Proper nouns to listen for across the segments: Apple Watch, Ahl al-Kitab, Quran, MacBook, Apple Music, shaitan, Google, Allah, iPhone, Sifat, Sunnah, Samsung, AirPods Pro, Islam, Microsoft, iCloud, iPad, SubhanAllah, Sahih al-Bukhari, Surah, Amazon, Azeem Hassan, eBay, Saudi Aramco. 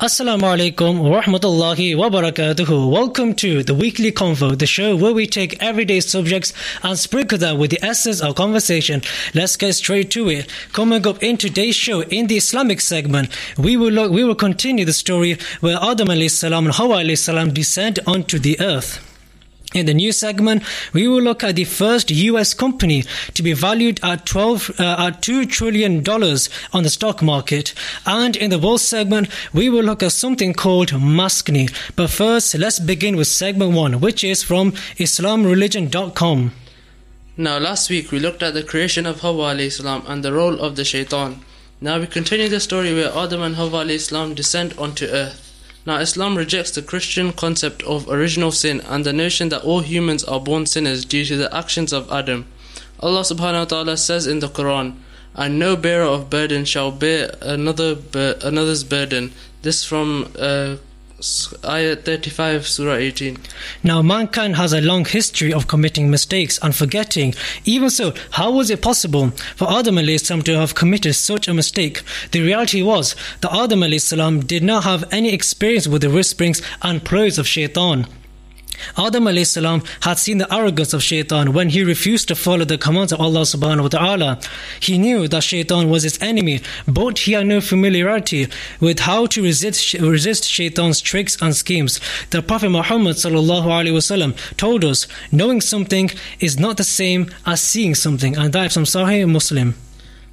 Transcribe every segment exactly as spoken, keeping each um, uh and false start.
Assalamu alaikum wa rahmatullahi wa barakatuhu. Welcome to The Weekly Convo, the show where we take everyday subjects and sprinkle them with the essence of conversation. Let's get straight to it. Coming up in today's show, in the Islamic segment, we will look, we will continue the story where Adam alayhi salam and Hawa alayhi salam descend onto the earth. In the new segment, we will look at the first U S company to be valued at twelve uh, at two trillion dollars on the stock market. And in the world segment, we will look at something called maskni. But first, let's begin with segment one, which is from islam religion dot com. Now, last week, we looked at the creation of Hawa alayhi salam and the role of the shaitan. Now, we continue the story where Adam and Hawa alayhi salam descend onto earth. Now, Islam rejects the Christian concept of original sin and the notion that all humans are born sinners due to the actions of Adam. Allah subhanahu wa ta'ala says in the Quran, "And no bearer of burden shall bear another bur- another's burden." This from uh, Ayah thirty-five, Surah eighteen. Now, mankind has a long history of committing mistakes and forgetting. Even so, how was it possible for Adam alayhi salam to have committed such a mistake? The reality was that Adam alayhi salam did not have any experience with the whisperings and ploys of shaitan. Adam alayhi salam had seen the arrogance of shaitan when he refused to follow the commands of Allah subhanahu wa ta'ala. He knew that shaitan was his enemy, but he had no familiarity with how to resist resist shaitan's tricks and schemes. The Prophet Muhammad sallallahu alaihi wasallam told us, knowing something is not the same as seeing something, and that is from Sahih Muslim.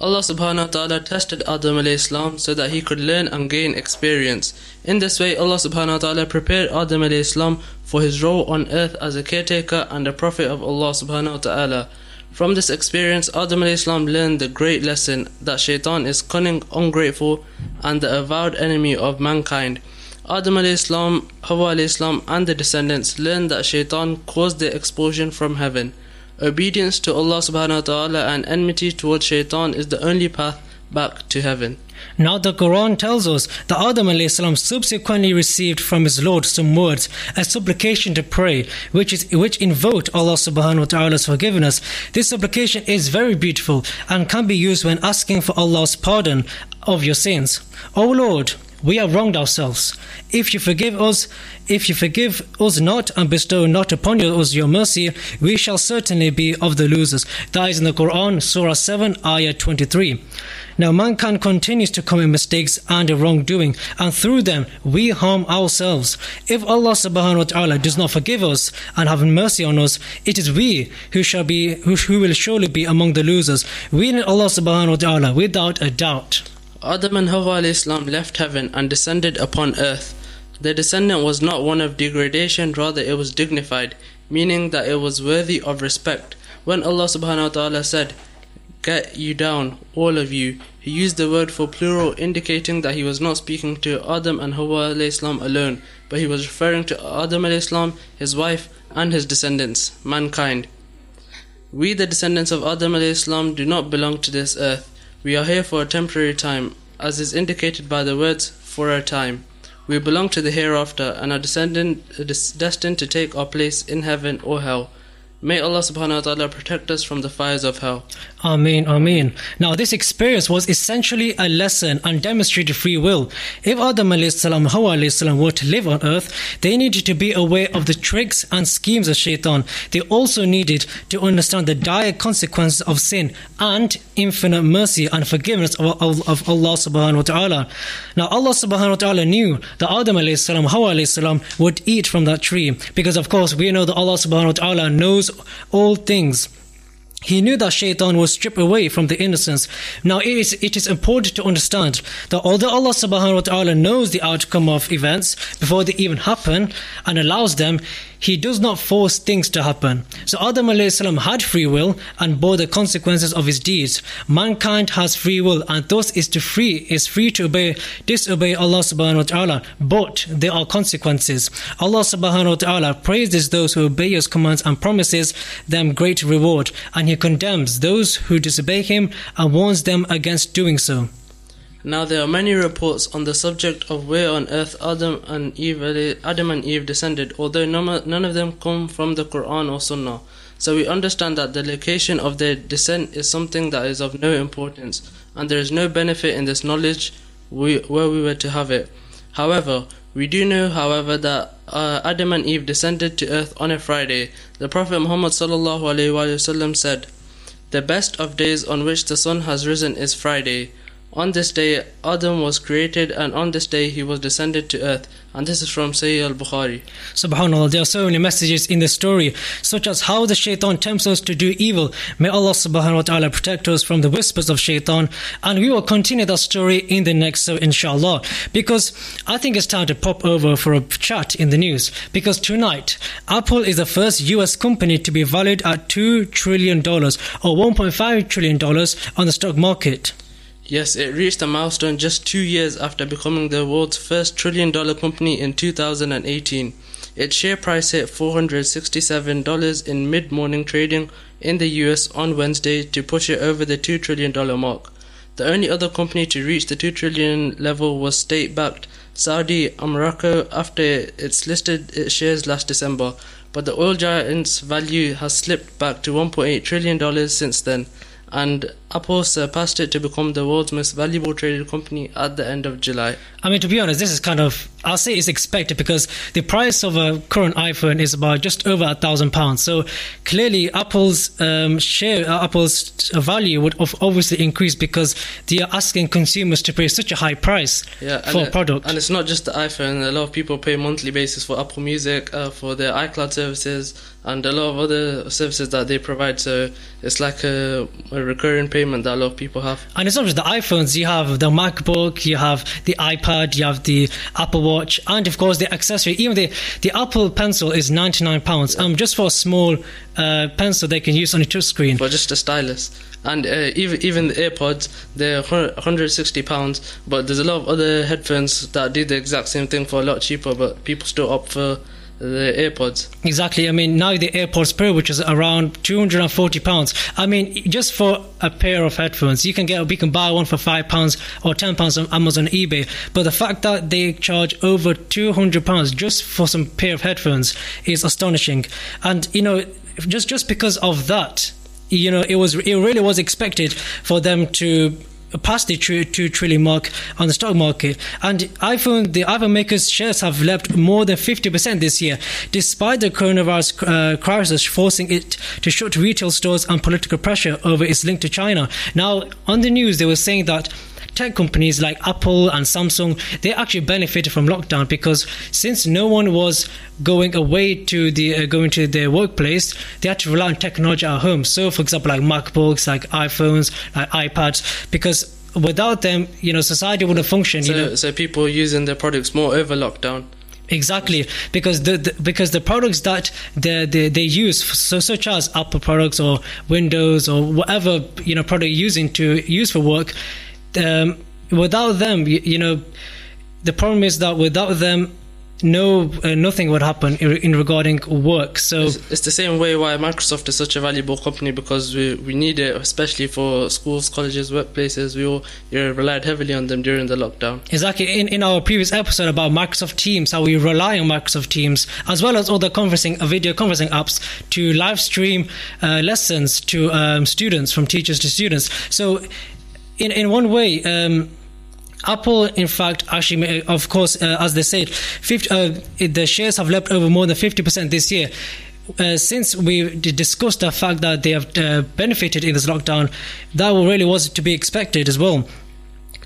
Allah subhanahu wa ta'ala tested Adam alayhi salam so that he could learn and gain experience. In this way, Allah subhanahu wa ta'ala prepared Adam alayhi salam for his role on earth as a caretaker and a prophet of Allah subhanahu wa ta'ala. From this experience, Adam alayhi salam learned the great lesson that shaitan is cunning, ungrateful, and the avowed enemy of mankind. Adam alayhi salam, Hawa alayhi salam, and the descendants learned that shaitan caused their expulsion from heaven. Obedience to Allah subhanahu wa ta'ala and enmity towards shaitan is the only path back to heaven. Now, the Quran tells us that Adam alayhi salam subsequently received from his Lord some words, a supplication to pray, which is which invoked Allah subhanahu wa ta'ala's forgiveness. This supplication is very beautiful and can be used when asking for Allah's pardon of your sins. O Lord, we have wronged ourselves. If you forgive us, if you forgive us not and bestow not upon us your mercy, we shall certainly be of the losers. That is in the Quran, Surah seven, Ayah twenty-three. Now, mankind continues to commit mistakes and wrongdoing, and through them we harm ourselves. If Allah subhanahu wa ta'ala does not forgive us and have mercy on us, it is we who shall be who, who will surely be among the losers. We need Allah subhanahu wa ta'ala without a doubt. Adam and Hawa alayhi salam left heaven and descended upon earth. Their descent was not one of degradation, rather it was dignified, meaning that it was worthy of respect. When Allah subhanahu wa ta'ala said, "Get you down, all of you," he used the word for plural, indicating that he was not speaking to Adam and Hawa alayhi salam alone, but he was referring to Adam alayhi salam, his wife, and his descendants, mankind. We, the descendants of Adam alayhi salam, do not belong to this earth. We are here for a temporary time, as is indicated by the words, "for a time." We belong to the hereafter and are destined to take our place in heaven or hell. May Allah subhanahu wa ta'ala protect us from the fires of hell. Ameen, Ameen. Now, this experience was essentially a lesson and demonstrated free will. If Adam alayhi salam and Hawa alayhi salam were to live on earth, they needed to be aware of the tricks and schemes of shaitan. They also needed to understand the dire consequences of sin and infinite mercy and forgiveness of, of, of Allah subhanahu wa ta'ala. Now, Allah subhanahu wa ta'ala knew that Adam alayhi salam and Hawa alayhi salam would eat from that tree, because of course we know that Allah subhanahu wa ta'ala knows all things. He knew that shaitan would strip away from the innocence. Now, it is it is important to understand that although Allah subhanahu wa ta'ala knows the outcome of events before they even happen and allows them, he does not force things to happen. So Adam alayhi salam had free will and bore the consequences of his deeds. Mankind has free will and thus is to free is free to obey disobey Allah subhanahu wa ta'ala, but there are consequences. Allah subhanahu wa ta'ala praises those who obey his commands and promises them great reward, and He condemns those who disobey him and warns them against doing so. Now, there are many reports on the subject of where on earth Adam and Eve, Adam and Eve descended, although none of them come from the Quran or Sunnah. So we understand that the location of their descent is something that is of no importance, and there is no benefit in this knowledge we, where we were to have it. However, we do know, however, that uh, Adam and Eve descended to earth on a Friday. The Prophet Muhammad sallallahu alaihi wasallam said, "The best of days on which the sun has risen is Friday. On this day Adam was created, and on this day he was descended to earth." And this is from Sahih al-Bukhari. SubhanAllah, there are so many messages in this story, such as how the shaitan tempts us to do evil. May Allah subhanahu wa ta'ala protect us from the whispers of shaitan. And we will continue that story in the next show, inshallah, because I think it's time to pop over for a chat in the news. Because tonight, Apple is the first U S company to be valued at two trillion dollars, or one point five trillion dollars on the stock market. Yes, it reached a milestone just two years after becoming the world's first trillion-dollar company in two thousand eighteen. Its share price hit four hundred sixty-seven dollars in mid-morning trading in the U S on Wednesday to push it over the two trillion dollars mark. The only other company to reach the two trillion dollars level was state-backed Saudi Aramco after it listed its shares last December, but the oil giant's value has slipped back to one point eight trillion dollars since then, and Apple surpassed it to become the world's most valuable traded company at the end of July. I mean, to be honest, this is kind of, I'll say it's expected, because the price of a current iPhone is about just over a thousand pounds. So clearly Apple's um, share, Apple's value would obviously increase because they are asking consumers to pay such a high price yeah, for it, a product. And it's not just the iPhone. A lot of people pay monthly basis for Apple Music, uh, for their iCloud services, and a lot of other services that they provide. So it's like a, a recurring payment that a lot of people have. And it's not just the iPhones. You have the MacBook, you have the iPad, you have the Apple Watch, and of course the accessory. Even the, the Apple Pencil is ninety-nine pounds, yeah. um, just for a small uh, pencil they can use on a touch screen. For just a stylus. And uh, even, even the AirPods, they're one hundred sixty pounds, but there's a lot of other headphones that do the exact same thing for a lot cheaper, but people still opt for the AirPods. Exactly. I mean, now the AirPods Pro, which is around two hundred forty pounds. I mean, just for a pair of headphones, you can get, we can buy one for five pounds or ten pounds on Amazon, eBay. But the fact that they charge over two hundred pounds just for some pair of headphones is astonishing. And you know, just just because of that, you know, it was it really was expected for them to past the two trillion mark on the stock market. And iPhone, the iPhone makers' shares have leapt more than fifty percent this year, despite the coronavirus uh, crisis forcing it to shut retail stores and political pressure over its link to China. Now, on the news, they were saying that tech companies like Apple and Samsung, they actually benefited from lockdown, because since no one was going away to the uh, going to their workplace, they had to rely on technology at home. So, for example, like MacBooks, like iPhones, like iPads, because without them, you know, society wouldn't function. So, you know? So people are using their products more over lockdown. Exactly, because the, the because the products that they they, they use, so, such as Apple products or Windows or whatever, you know, product you're using to use for work. Um, without them, you, you know, the problem is that without them, no, uh, nothing would happen in, in regarding work. So it's, it's the same way why Microsoft is such a valuable company, because we, we need it, especially for schools, colleges, workplaces. We all you know, relied heavily on them during the lockdown. Exactly. In in our previous episode about Microsoft Teams, how we rely on Microsoft Teams as well as other conferencing, video conferencing apps to live stream uh, lessons to um, students, from teachers to students. So. In in one way, um, Apple, in fact, actually, of course, uh, as they said, fifty, uh, the shares have leapt over more than fifty percent this year. Uh, since we discussed the fact that they have uh, benefited in this lockdown, that really was to be expected as well.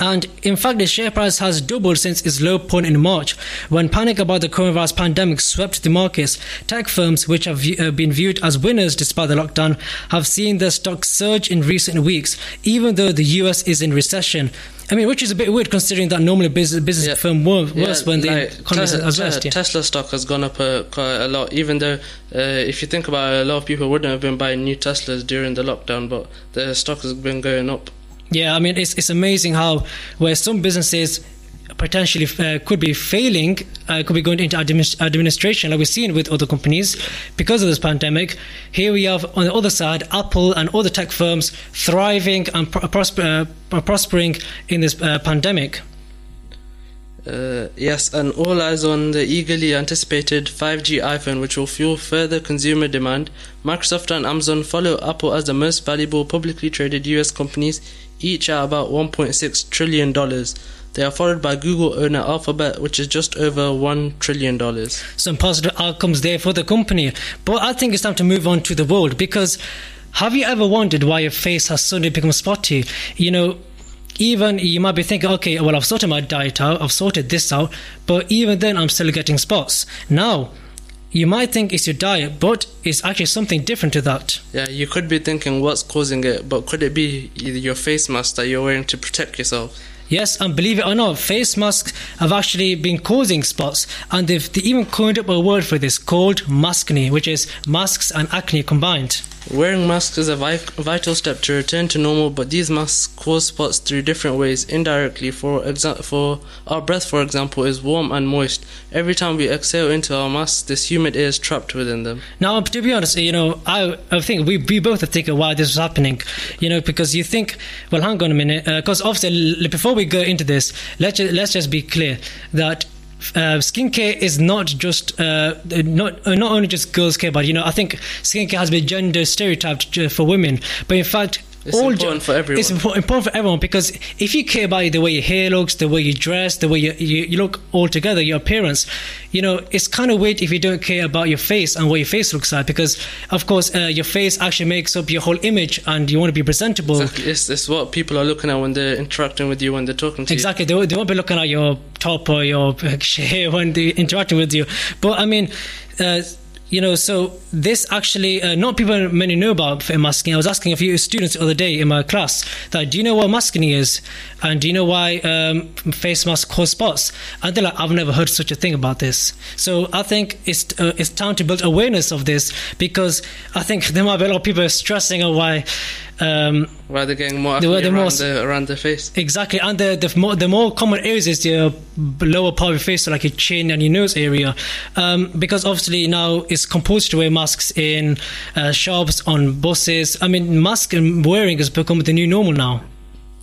And in fact, the share price has doubled since its low point in March, when panic about the coronavirus pandemic swept the markets. Tech firms, which have uh, been viewed as winners despite the lockdown, have seen their stocks surge in recent weeks, even though the U S is in recession. I mean, which is a bit weird, considering that normally business business yeah. firm were worse yeah, when the like economy Tesla, has worse, yeah. Tesla stock has gone up uh, quite a lot, even though uh, if you think about it, a lot of people wouldn't have been buying new Teslas during the lockdown, but their stock has been going up. Yeah, I mean, it's it's amazing how where some businesses potentially uh, could be failing, uh, could be going into administ- administration, like we've seen with other companies because of this pandemic. Here we have, on the other side, Apple and other tech firms thriving and pr- prosper, uh, prospering in this uh, pandemic. Uh, yes, and all eyes on the eagerly anticipated five G iPhone, which will fuel further consumer demand. Microsoft and Amazon follow Apple as the most valuable publicly traded U S companies, each at about one point six trillion dollars. They are followed by Google owner Alphabet, which is just over one trillion dollars. Some positive outcomes there for the company. But I think it's time to move on to the world, because have you ever wondered why your face has suddenly become spotty? You know, even you might be thinking, okay, well, I've sorted my diet out, I've sorted this out, but even then I'm still getting spots. Now, you might think it's your diet, but it's actually something different to that. Yeah, you could be thinking what's causing it, but could it be your face mask that you're wearing to protect yourself? Yes, and believe it or not, face masks have actually been causing spots, and they've they even coined up a word for this called maskne, which is masks and acne combined. Wearing masks is a vital step to return to normal, but these masks cause spots through different ways, indirectly. For exa- for our breath, for example, is warm and moist. Every time we exhale into our masks, this humid air is trapped within them. Now, to be honest, you know, I, I think we, we both are thinking why this is happening, you know, because you think, well, hang on a minute, because uh, obviously, before we go into this, let's just, let's just be clear that Uh, skincare is not just uh, not uh, not only just girls' care, but you know, I think skincare has been gender stereotyped for women, but in fact, it's all important ge- for everyone. It's impo- important for everyone, because if you care about the way your hair looks, the way you dress, the way you, you, you look altogether, your appearance, you know, it's kind of weird if you don't care about your face and what your face looks like, because of course uh, your face actually makes up your whole image, and you want to be presentable. Exactly. It's, it's what people are looking at when they're interacting with you, when they're talking to exactly. you. Exactly, they, they won't be looking at your top or your hair when they're interacting with you. But I mean, uh, you know, so this actually, uh, not people many know about masking. I was asking a few students the other day in my class, that, do you know what masking is? And do you know why um, face masks cause spots? And they're like, I've never heard such a thing about this. So I think it's uh, it's time to build awareness of this, because I think there might be a lot of people stressing on why... Um, why they're getting more acne around, most, the, around their face. Exactly, and the the more, the more common areas is the lower part of your face, so like your chin and your nose area, um, because obviously now it's compulsory to wear masks in uh, shops, on buses. I mean, mask wearing has become the new normal now.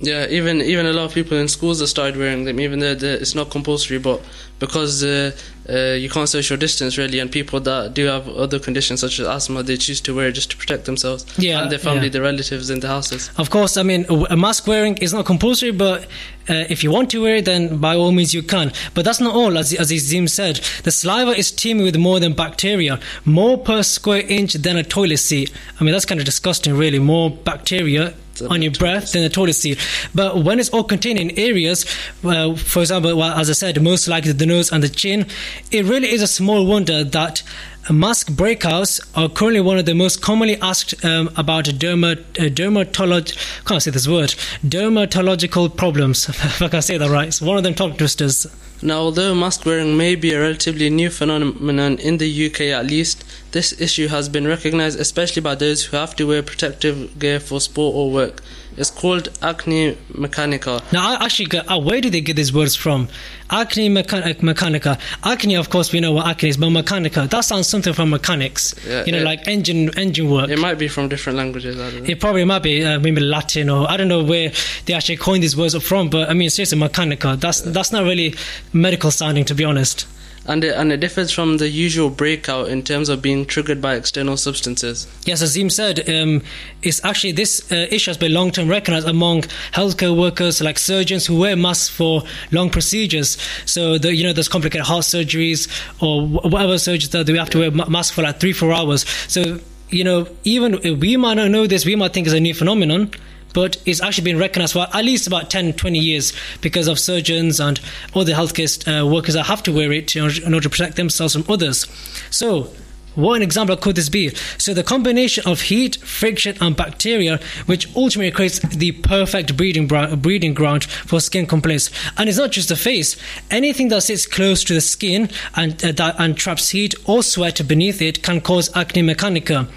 Yeah, even even a lot of people in schools have started wearing them, even though it's not compulsory, but because uh, uh, you can't social distance really, and people that do have other conditions such as asthma, they choose to wear it just to protect themselves yeah, and their family, yeah. their relatives in the houses. Of course, I mean, a mask wearing is not compulsory, but uh, if you want to wear it, then by all means you can. But that's not all, as Azizim said. The saliva is teeming with more than bacteria, more per square inch than a toilet seat. I mean, that's kind of disgusting really, more bacteria on your breath than the toilet seat. But when it's all contained in areas, uh, for example, well, as I said, most likely the nose and the chin, it really is a small wonder that mask breakouts are currently one of the most commonly asked um, about dermat- uh, dermatolog- can't say this word, dermatological problems, if I can say that right. It's one of them tongue twisters. Now, although mask wearing may be a relatively new phenomenon in the U K at least, this issue has been recognised especially by those who have to wear protective gear for sport or work. It's called acne mechanica. Now, I actually, where do they get these words from? Acne mechan- mechanica. Acne, of course, we know what acne is, but mechanica, that sounds something from mechanics. Yeah, you know, it, like engine engine work. It might be from different languages. I don't know. It probably might be, uh, maybe Latin, or I don't know where they actually coined these words up from. But I mean, seriously, mechanica. That's yeah. that's not really medical sounding, to be honest. And it, and it differs from the usual breakout in terms of being triggered by external substances. Yes, as Azim said, um, it's actually this uh, issue has been long-term recognized among healthcare workers, like surgeons who wear masks for long procedures. So, the, you know, there's complicated heart surgeries or whatever surgeries that we have to wear masks for like three, four hours. So, you know, even if we might not know this, we might think it's a new phenomenon, but it's actually been recognized for at least about ten, twenty years because of surgeons and other healthcare uh, workers that have to wear it in order, in order to protect themselves from others. So, what an example could this be? So, the combination of heat, friction, and bacteria, which ultimately creates the perfect breeding, bra- breeding ground for skin complaints. And it's not just the face. Anything that sits close to the skin and, uh, that, and traps heat or sweat beneath it can cause acne mechanica.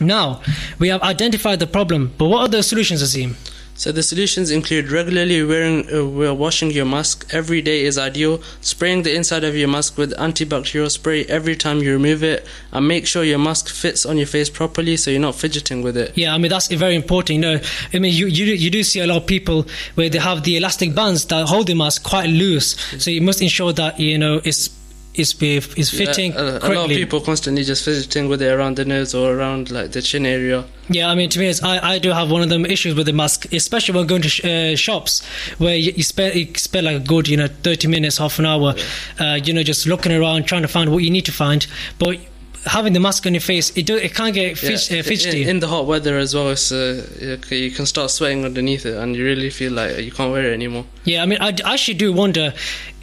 Now, we have identified the problem, but what are the solutions, Azim? So the solutions include regularly wearing, uh, washing your mask every day is ideal, spraying the inside of your mask with antibacterial spray every time you remove it, and make sure your mask fits on your face properly so you're not fidgeting with it. Yeah, I mean, that's very important. You know, I mean, you, you, you do see a lot of people where they have the elastic bands that hold the mask quite loose, so you must ensure that, you know, it's is be is fitting. Yeah, uh, a lot of people constantly just fidgeting with it around the nose or around like the chin area. Yeah, I mean, to me, it's, I I do have one of them issues with the mask, especially when going to sh- uh, shops where you, you spend you spend like a good you know thirty minutes, half an hour, yeah. uh, you know, just looking around trying to find what you need to find, but having the mask on your face, it do, it can't get fidge- yeah. uh, fidgety. In, in the hot weather as well, it's, uh, you can start sweating underneath it and you really feel like you can't wear it anymore. Yeah, I mean, I actually do wonder,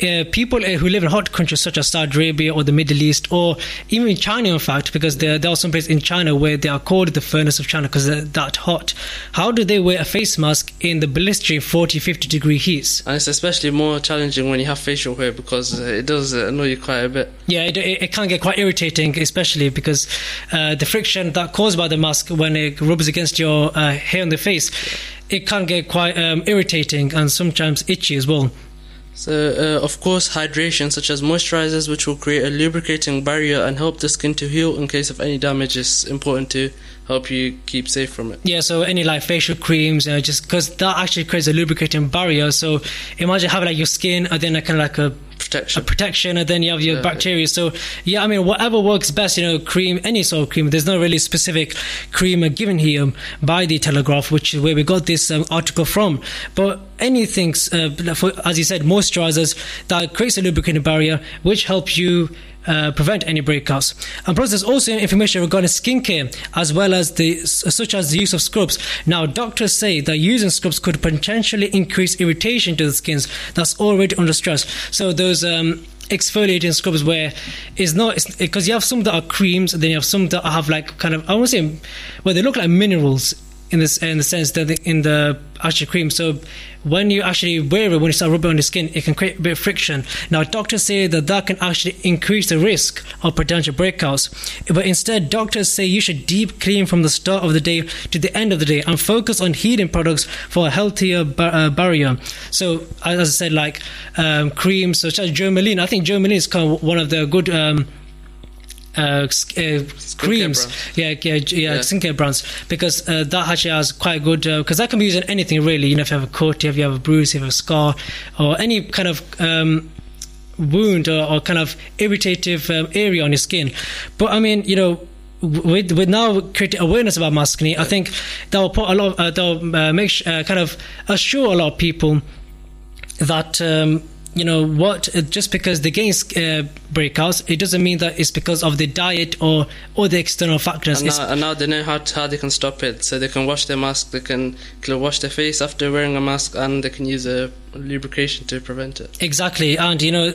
uh, people who live in hot countries such as Saudi Arabia or the Middle East or even in China, in fact, because there, there are some places in China where they are called the furnace of China because they're that hot. How do they wear a face mask in the blistering forty, fifty degree heats? And it's especially more challenging when you have facial hair because it does annoy you quite a bit. Yeah, it, it, it can get quite irritating, especially because uh, the friction that caused by the mask when it rubs against your uh, hair on the face, it can get quite um, irritating and sometimes itchy as well. So, uh, of course, hydration such as moisturizers, which will create a lubricating barrier and help the skin to heal in case of any damage, is important to help you keep safe from it. Yeah, so any like facial creams, you know, just because that actually creates a lubricating barrier. So imagine having like your skin and then a kind of like a protection, a protection, and then you have your yeah, bacteria. So yeah, I mean, whatever works best, you know, cream, any sort of cream. There's no really specific cream given here by the Telegraph, which is where we got this um, article from. But anything, uh, for, as you said, moisturizers that creates a lubricating barrier, which helps you Uh, prevent any breakouts. And plus, there's also information regarding skincare, as well as the such as the use of scrubs. Now, doctors say that using scrubs could potentially increase irritation to the skins that's already under stress. So those um, exfoliating scrubs, where it's not because you have some that are creams, and then you have some that have like kind of I want to say well they look like minerals in this in the sense that the, in the actual cream. So when you actually wear it, when you start rubbing on the skin, it can create a bit of friction. Now, doctors say that that can actually increase the risk of potential breakouts. But instead, doctors say you should deep clean from the start of the day to the end of the day and focus on healing products for a healthier bar- uh, barrier. So, as I said, like um, creams such as Germolene. I think Germolene is kind of one of the good Um, Uh, uh, creams, yeah, yeah, yeah, yeah, skincare brands, because uh, that actually has quite good. Because uh, that can be used in anything, really. You know, if you have a cut, if you have a bruise, if you have a scar, or any kind of um, wound or, or kind of irritative um, area on your skin. But I mean, you know, with with now creating awareness about masking, I think that will put a lot of, uh, that will uh, make sh- uh, kind of assure a lot of people that. Um, You know what? Just because they gain uh, breakouts, it doesn't mean that it's because of the diet or or the external factors. And now, and now they know how to, how they can stop it. So they can wash their mask, they can wash their face after wearing a mask, and they can use a lubrication to prevent it. Exactly, and you know,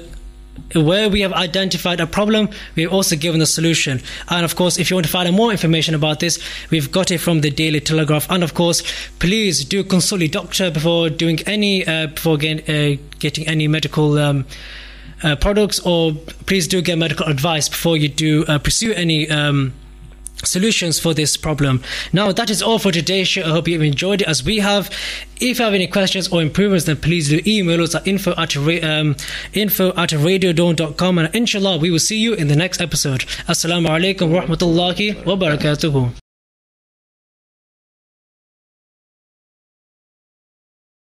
where we have identified a problem, we've also given a solution. And of course, if you want to find out more information about this, we've got it from the Daily Telegraph. And of course, please do consult your doctor before doing any, uh, before getting, uh, getting any medical um, uh, products, or please do get medical advice before you do uh, pursue any um, solutions for this problem. Now, that is all for today's show. I hope you've enjoyed it as we have. If you have any questions or improvements, then please do email us at info at, um, info at radio dawn dot com, and inshallah we will see you in the next episode. Assalamu alaikum warahmatullahi wabarakatuh.